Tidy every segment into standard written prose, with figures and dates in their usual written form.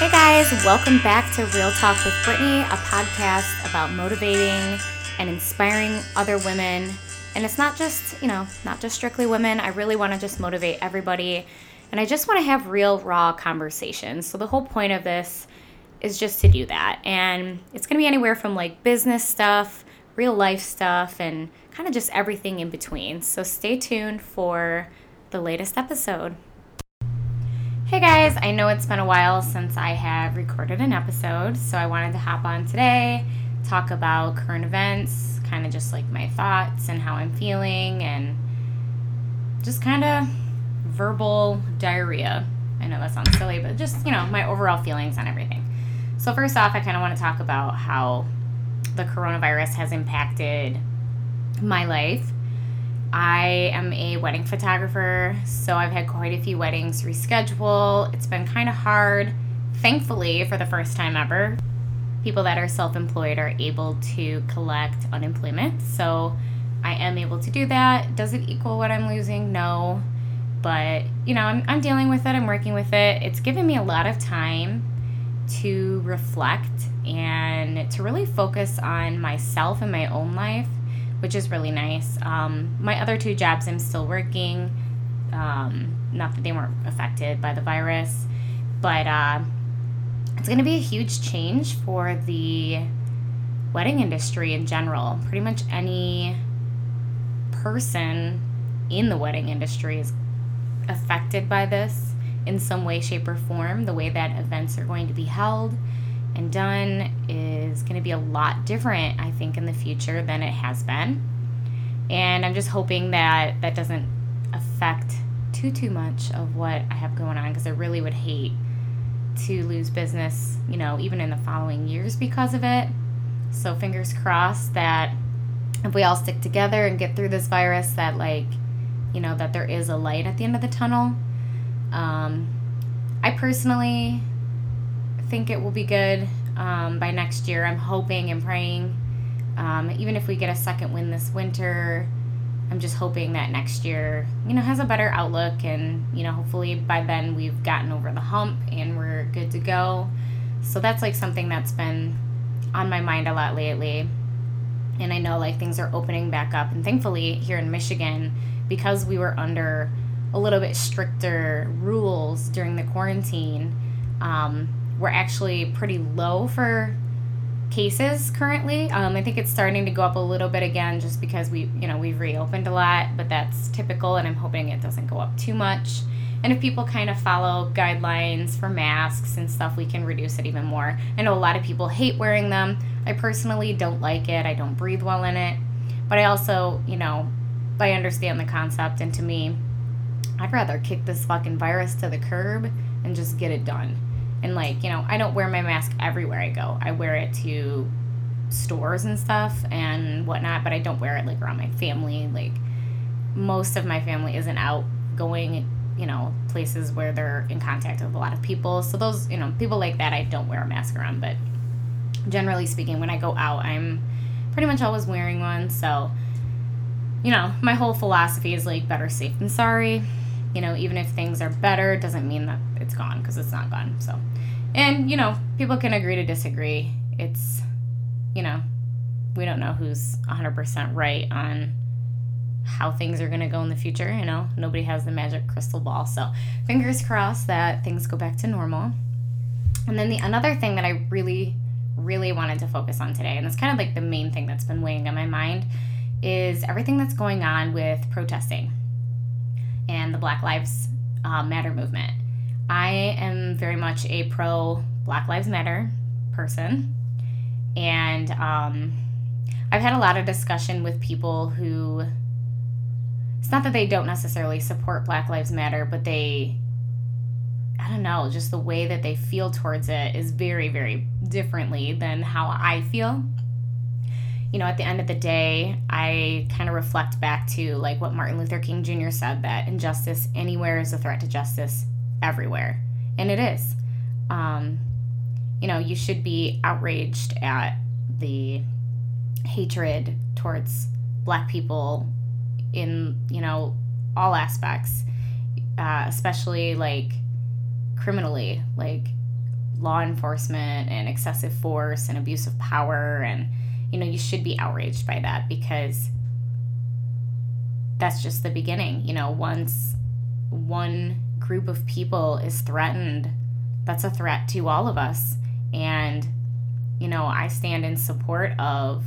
Hey guys, welcome back to Real Talk with Brittany, a podcast about motivating and inspiring other women. And it's not just, not just strictly women. I really want to just motivate everybody. And I just want to have real, raw conversations. So the whole point of this is just to do that. And it's going to be anywhere from like business stuff, real life stuff, and kind of just everything in between. So stay tuned for the latest episode. Hey guys, I know it's been a while since I have recorded an episode, so I wanted to hop on today, talk about current events, kind of just like my thoughts and how I'm feeling, and just kind of verbal diarrhea. I know that sounds silly, but just, my overall feelings on everything. So first off, I kind of want to talk about how the coronavirus has impacted my life. I am a wedding photographer, so I've had quite a few weddings reschedule. It's been kind of hard. Thankfully, for the first time ever, people that are self-employed are able to collect unemployment, so I am able to do that. Does it equal what I'm losing? No, but, I'm dealing with it. I'm working with it. It's given me a lot of time to reflect and to really focus on myself and my own life, which is really nice. My other two jobs I'm still working, not that they weren't affected by the virus, but it's going to be a huge change for the wedding industry in general. Pretty much any person in the wedding industry is affected by this in some way, shape, or form. The way that events are going to be held and done is going to be a lot different, I think, in the future than it has been. And I'm just hoping that that doesn't affect too much of what I have going on, because I really would hate to lose business, even in the following years because of it. So fingers crossed that if we all stick together and get through this virus, that that there is a light at the end of the tunnel. I personally think it will be good by next year. I'm hoping and praying. Even if we get a second win this winter, I'm just hoping that next year, has a better outlook, and, hopefully by then we've gotten over the hump and we're good to go. So that's like something that's been on my mind a lot lately. And I know things are opening back up, and thankfully here in Michigan, because we were under a little bit stricter rules during the quarantine, we're actually pretty low for cases currently. I think it's starting to go up a little bit again just because we've reopened a lot, but that's typical, and I'm hoping it doesn't go up too much. And if people kind of follow guidelines for masks and stuff, we can reduce it even more. I know a lot of people hate wearing them. I personally don't like it. I don't breathe well in it. But I also, I understand the concept, and to me, I'd rather kick this fucking virus to the curb and just get it done. And I don't wear my mask everywhere I go. I wear it to stores and stuff and whatnot, but I don't wear it around my family. Most of my family isn't out going, places where they're in contact with a lot of people. So those, people like that, I don't wear a mask around. But generally speaking, when I go out, I'm pretty much always wearing one. So, my whole philosophy is better safe than sorry. Even if things are better, it doesn't mean that it's gone, because it's not gone. So, and, people can agree to disagree. It's, we don't know who's 100% right on how things are going to go in the future. Nobody has the magic crystal ball. So fingers crossed that things go back to normal. And then the another thing that I really, really wanted to focus on today, and it's kind of the main thing that's been weighing on my mind, is everything that's going on with protesting and the Black Lives Matter movement. I am very much a pro Black Lives Matter person, and I've had a lot of discussion with people who, it's not that they don't necessarily support Black Lives Matter, but they, just the way that they feel towards it is very, very differently than how I feel. At the end of the day, I kind of reflect back to what Martin Luther King Jr. said, that injustice anywhere is a threat to justice everywhere. And it is. You should be outraged at the hatred towards Black people in, all aspects, especially criminally, law enforcement and excessive force and abuse of power. And, you know, you should be outraged by that, because that's just the beginning. You know, once one group of people is threatened, that's a threat to all of us. And, you know, I stand in support of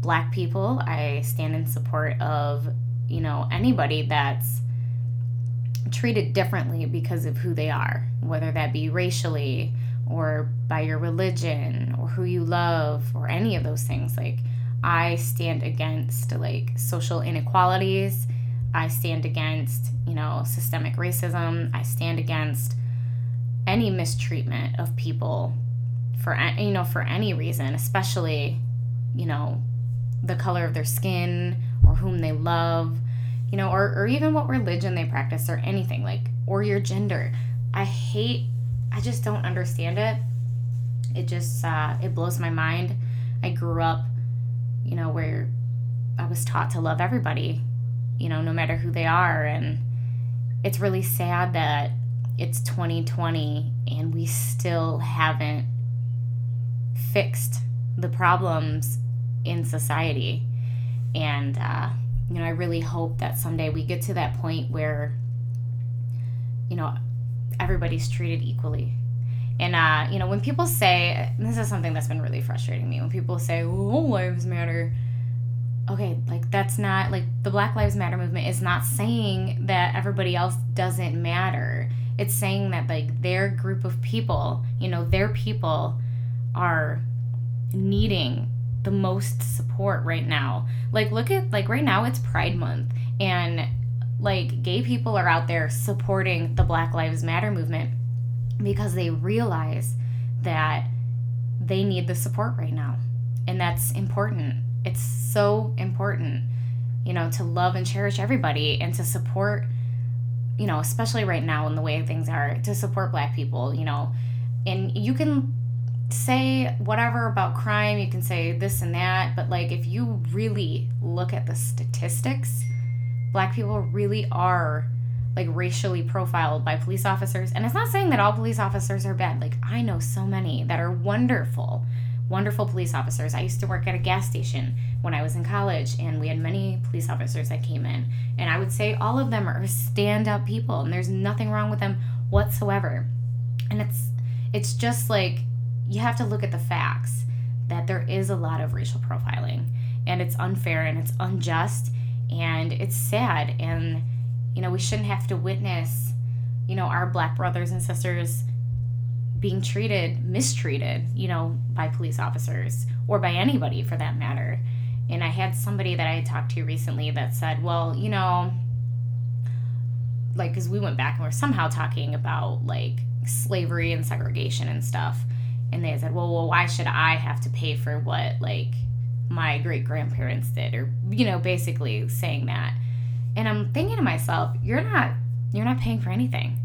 Black people. I stand in support of, you know, anybody that's treated differently because of who they are, whether that be racially or by your religion or who you love or any of those things. Like, I stand against, like, social inequalities. I stand against, you know, systemic racism. I stand against any mistreatment of people for, you know, for any reason, especially, you know, the color of their skin or whom they love, you know, or even what religion they practice or anything, like, or your gender. I just don't understand it. It just, it blows my mind. I grew up, you know, where I was taught to love everybody, you know, no matter who they are. And it's really sad that it's 2020 and we still haven't fixed the problems in society. And, you know, I really hope that someday we get to that point where, you know, everybody's treated equally. And, you know, when people say, this is something that's been really frustrating me, when people say, oh, lives matter. Okay, like, that's not, like, the Black Lives Matter movement is not saying that everybody else doesn't matter. It's saying that, like, their group of people, you know, their people are needing the most support right now. Like, look at, like, right now it's Pride Month, and, like, gay people are out there supporting the Black Lives Matter movement because they realize that they need the support right now. And that's important. It's so important, you know, to love and cherish everybody and to support, you know, especially right now in the way things are, to support Black people, you know. And you can say whatever about crime, you can say this and that, but, like, if you really look at the statistics, Black people really are, like, racially profiled by police officers. And it's not saying that all police officers are bad. Like, I know so many that are wonderful, wonderful police officers. I used to work at a gas station when I was in college, and we had many police officers that came in. And I would say all of them are stand-up people, and there's nothing wrong with them whatsoever. And it's just, like, you have to look at the facts that there is a lot of racial profiling, and it's unfair and it's unjust and it's sad. And, you know, we shouldn't have to witness, you know, our Black brothers and sisters being mistreated, you know, by police officers or by anybody for that matter. And I had somebody that I had talked to recently that said, well, you know, like, because we went back and we're somehow talking about, like, slavery and segregation and stuff. And they said, well, why should I have to pay for what, like, my great-grandparents did? Or, you know, basically saying that. And I'm thinking to myself, you're not paying for anything.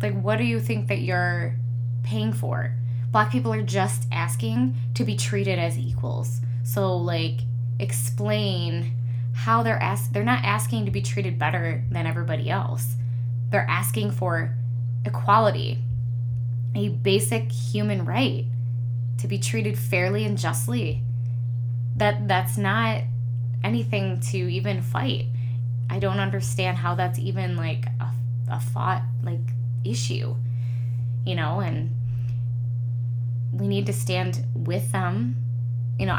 Like, what do you think that you're paying for? Black people are just asking to be treated as equals. So, like, explain how they're not asking to be treated better than everybody else. They're asking for equality, a basic human right to be treated fairly and justly. That's not anything to even fight. I don't understand how that's even, like, a fought, like, issue, you know. And we need to stand with them. You know,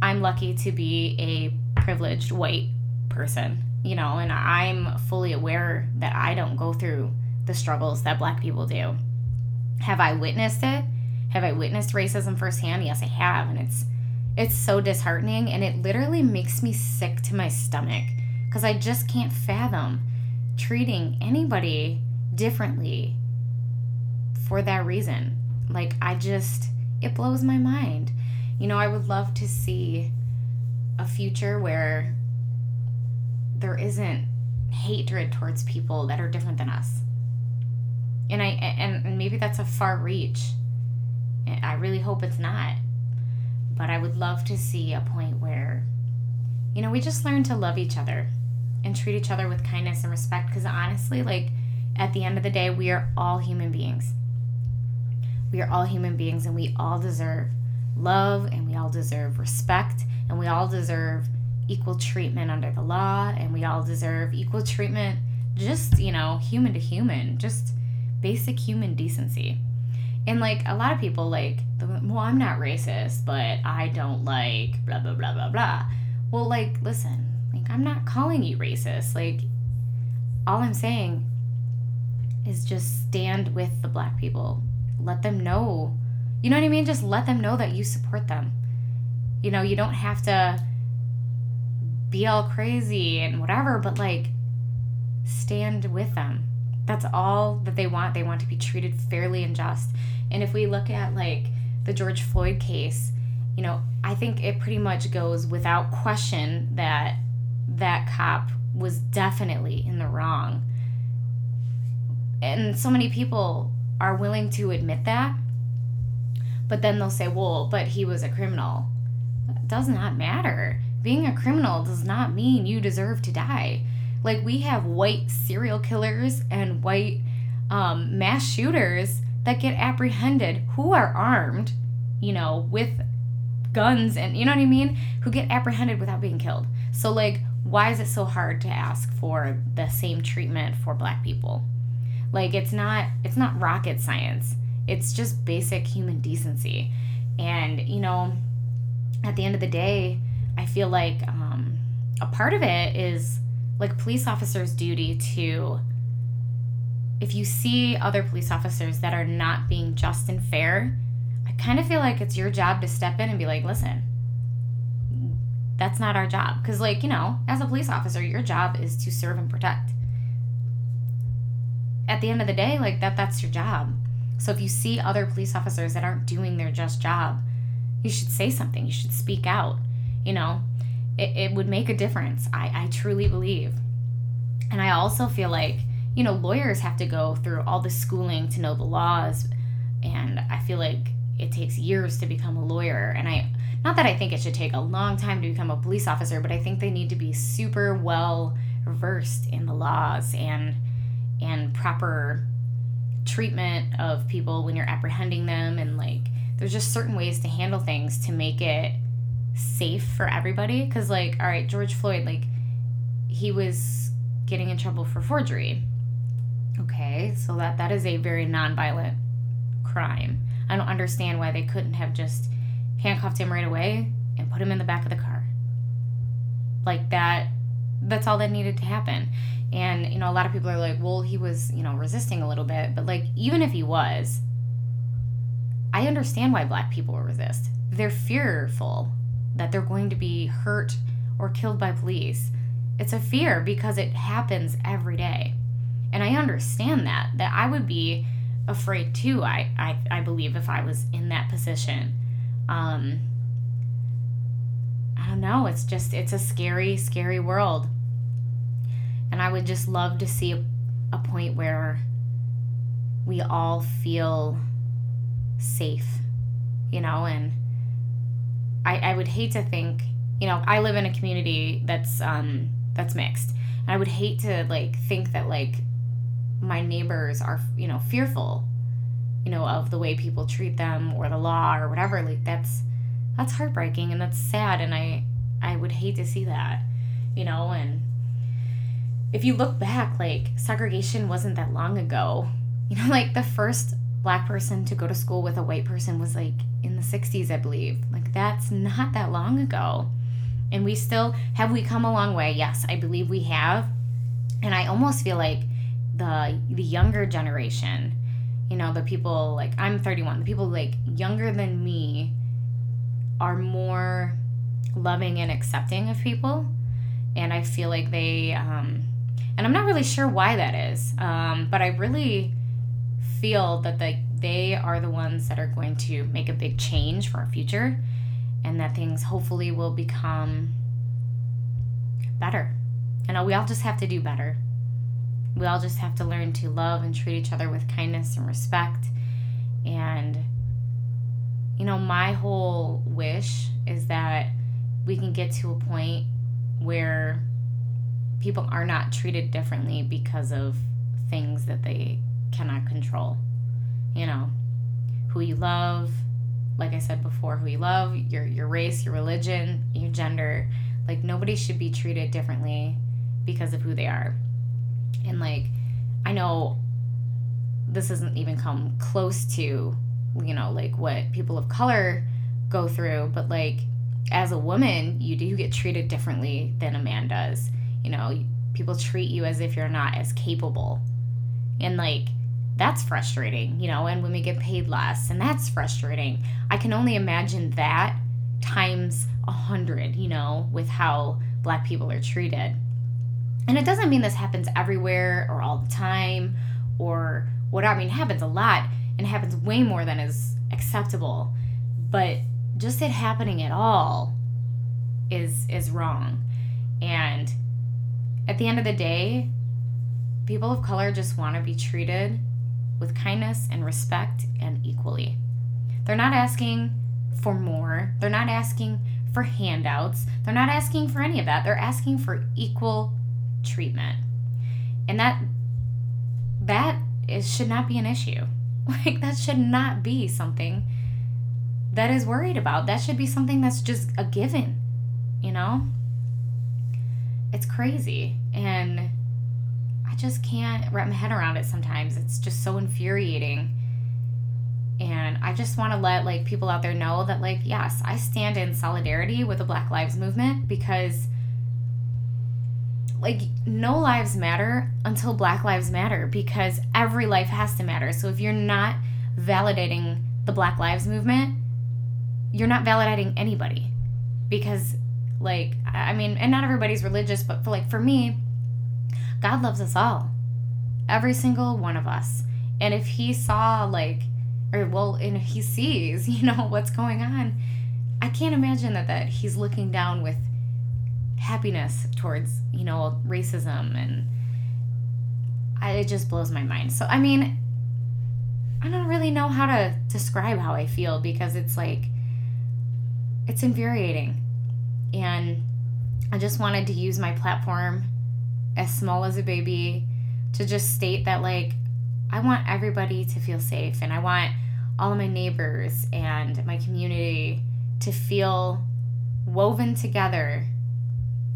I'm lucky to be a privileged white person, you know, and I'm fully aware that I don't go through the struggles that Black people do. Have I witnessed it? Have I witnessed racism firsthand? Yes, I have. And it's so disheartening, and it literally makes me sick to my stomach, because I just can't fathom treating anybody differently for that reason. Like, it blows my mind. You know, I would love to see a future where there isn't hatred towards people that are different than us. And maybe that's a far reach. I really hope it's not. But I would love to see a point where, you know, we just learn to love each other and treat each other with kindness and respect. Because honestly, like, At the end of the day, we are all human beings. We are all human beings, and we all deserve love, and we all deserve respect, and we all deserve equal treatment under the law, and we all deserve equal treatment, just, you know, human to human, just basic human decency. And, like, a lot of people, like, well, I'm not racist, but I don't like blah, blah, blah, blah, blah. Well, like, listen, like, I'm not calling you racist. Like, all I'm saying is just stand with the black people. Let them know. You know what I mean? Just let them know that you support them. You know, you don't have to be all crazy and whatever, but, like, stand with them. That's all that they want. They want to be treated fairly and just. And if we look at, like, the George Floyd case, you know, I think it pretty much goes without question that that cop was definitely in the wrong. And so many people are willing to admit that, but then they'll say, well, but he was a criminal. That does not matter. Being a criminal does not mean you deserve to die. Like, we have white serial killers and white mass shooters that get apprehended who are armed, you know, with guns and, you know what I mean, who get apprehended without being killed. So, like, why is it so hard to ask for the same treatment for black people? Like, it's not rocket science. It's just basic human decency. And, you know, at the end of the day, I feel like a part of it is, like, police officers' duty to, if you see other police officers that are not being just and fair, I kind of feel like it's your job to step in and be like, listen, that's not our job. Because, like, you know, as a police officer, your job is to serve and protect. At the end of the day, like, that's your job. So if you see other police officers that aren't doing their just job, you should say something. You should speak out, you know. It would make a difference, I truly believe. And I also feel like, you know, lawyers have to go through all the schooling to know the laws, and I feel like it takes years to become a lawyer. And I, not that I think it should take a long time to become a police officer, but I think they need to be super well versed in the laws and proper treatment of people when you're apprehending them. And, like, there's just certain ways to handle things to make it safe for everybody. Because, like, all right, George Floyd, like, he was getting in trouble for forgery. Okay, so that is a very nonviolent crime. I don't understand why they couldn't have just handcuffed him right away and put him in the back of the car. Like, that's all that needed to happen. And, you know, a lot of people are like, well, he was, you know, resisting a little bit. But, like, even if he was, I understand why black people resist. They're fearful that they're going to be hurt or killed by police. It's a fear because it happens every day. And I understand that I would be afraid too, I believe, if I was in that position. I don't know, it's a scary, scary world. And I would just love to see a point where we all feel safe, you know. And I would hate to think, you know, I live in a community that's mixed. And I would hate to, like, think that, like, my neighbors are, you know, fearful, you know, of the way people treat them or the law or whatever. Like, that's heartbreaking and that's sad, and I would hate to see that, you know. And if you look back, like, segregation wasn't that long ago. You know, like, the first black person to go to school with a white person was, like, in the 60s, I believe. Like, that's not that long ago. And we still, have we come a long way? Yes, I believe we have. And I almost feel like the younger generation, you know, the people, like, I'm 31, the people, like, younger than me are more loving and accepting of people. And I feel like they, and I'm not really sure why that is, but I really feel that they are the ones that are going to make a big change for our future, and that things hopefully will become better. And we all just have to do better. We all just have to learn to love and treat each other with kindness and respect. And, you know, my whole wish is that we can get to a point where people are not treated differently because of things that they cannot control. You know, who you love, like I said before, who you love, your race, your religion, your gender. Like, nobody should be treated differently because of who they are. And, like, I know this doesn't even come close to, you know, like, what people of color go through, but, like, as a woman, you do get treated differently than a man does. You know, people treat you as if you're not as capable. And, like, that's frustrating, you know, and women get paid less, and that's frustrating. I can only imagine that times 100, you know, with how Black people are treated. And it doesn't mean this happens everywhere or all the time or whatever. I mean, it happens a lot, and it happens way more than is acceptable. But just it happening at all is wrong. And at the end of the day, people of color just want to be treated with kindness and respect and equally. They're not asking for more. They're not asking for handouts. They're not asking for any of that. They're asking for equal treatment. And that should not be an issue. Like, that should not be something that is worried about. That should be something that's just a given, you know? It's crazy. And I just can't wrap my head around it sometimes. It's just so infuriating. And I just want to let, like, people out there know that, like, yes, I stand in solidarity with the Black Lives Movement, because, like, no lives matter until Black lives matter, because every life has to matter. So if you're not validating the Black Lives Movement, you're not validating anybody. Because, like, I mean, and not everybody's religious, but for me, God loves us all. Every single one of us. And if he saw, like, and he sees, you know, what's going on, I can't imagine that he's looking down with happiness towards, you know, racism, and it just blows my mind. So, I mean, I don't really know how to describe how I feel, because it's like, it's infuriating. And I just wanted to use my platform, as small as a baby, to just state that, like, I want everybody to feel safe, and I want all of my neighbors and my community to feel woven together,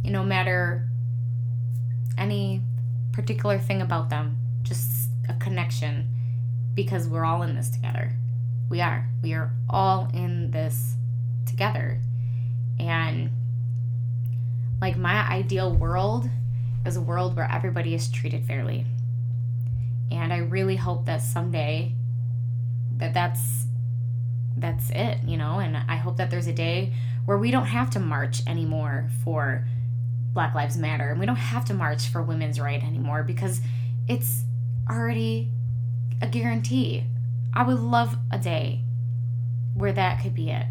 you know, no matter any particular thing about them, just a connection, because we're all in this together. We are all in this together. And, like, my ideal world is a world where everybody is treated fairly. And I really hope that someday that's it, you know? And I hope that there's a day where we don't have to march anymore for Black Lives Matter, and we don't have to march for women's rights anymore, because it's already a guarantee. I would love a day where that could be it,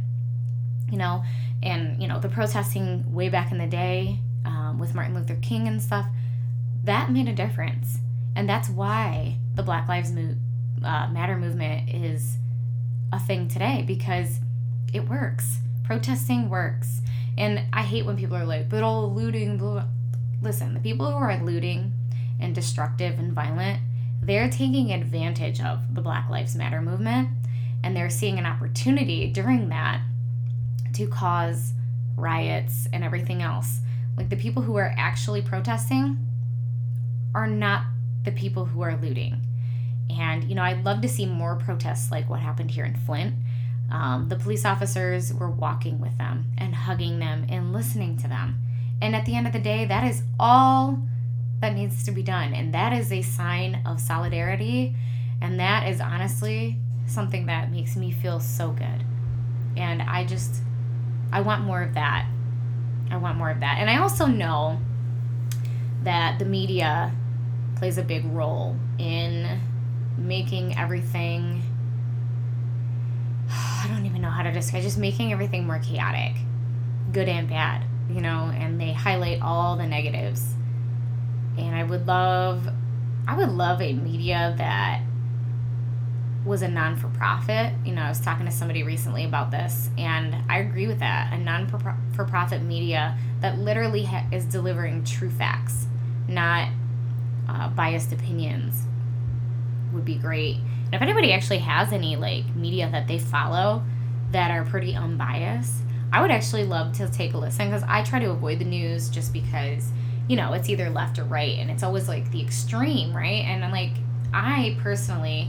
you know? And, you know, the protesting way back in the day with Martin Luther King and stuff, that made a difference. And that's why the Black Lives Matter movement is a thing today, because it works. Protesting works. And I hate when people are like, but all looting, blah. Listen, the people who are looting and destructive and violent, they're taking advantage of the Black Lives Matter movement, and they're seeing an opportunity during that to cause riots and everything else. Like, the people who are actually protesting are not the people who are looting. And, you know, I'd love to see more protests like what happened here in Flint. The police officers were walking with them and hugging them and listening to them. And at the end of the day, that is all that needs to be done. And that is a sign of solidarity. And that is honestly something that makes me feel so good. And I want more of that. I want more of that. And I also know that the media plays a big role in making everything, I don't even know how to describe, just making everything more chaotic, good and bad, you know, and they highlight all the negatives. And I would love a media that was a non-for-profit. You know, I was talking to somebody recently about this, and I agree with that. A non-for-profit media that literally is delivering true facts, not biased opinions would be great. And if anybody actually has any, like, media that they follow that are pretty unbiased, I would actually love to take a listen, because I try to avoid the news just because, you know, it's either left or right, and it's always, like, the extreme, right? And I'm like, I personally,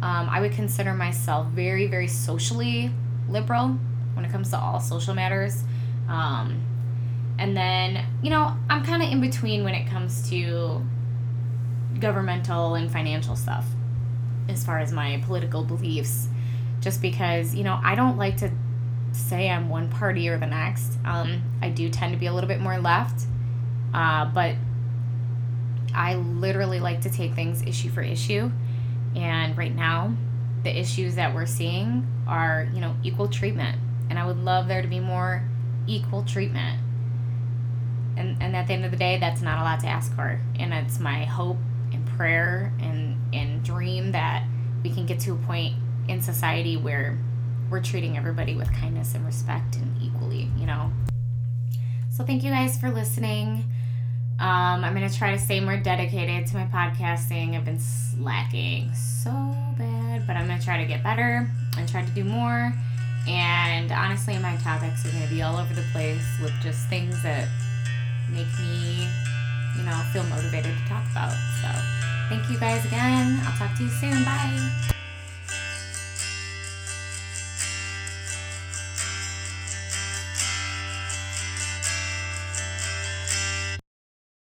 I would consider myself very, very socially liberal when it comes to all social matters. And then, you know, I'm kind of in between when it comes to governmental and financial stuff as far as my political beliefs, just because, you know, I don't like to say I'm one party or the next. I do tend to be a little bit more left, but I literally like to take things issue for issue. And right now, the issues that we're seeing are, you know, equal treatment. And I would love there to be more equal treatment. And at the end of the day, that's not a lot to ask for. And it's my hope and prayer and dream that we can get to a point in society where we're treating everybody with kindness and respect and equally, you know. So thank you guys for listening. I'm going to try to stay more dedicated to my podcasting. I've been slacking so bad, but I'm going to try to get better and try to do more. And honestly, my topics are going to be all over the place with just things that make me, you know, feel motivated to talk about. So thank you guys again. I'll talk to you soon. Bye.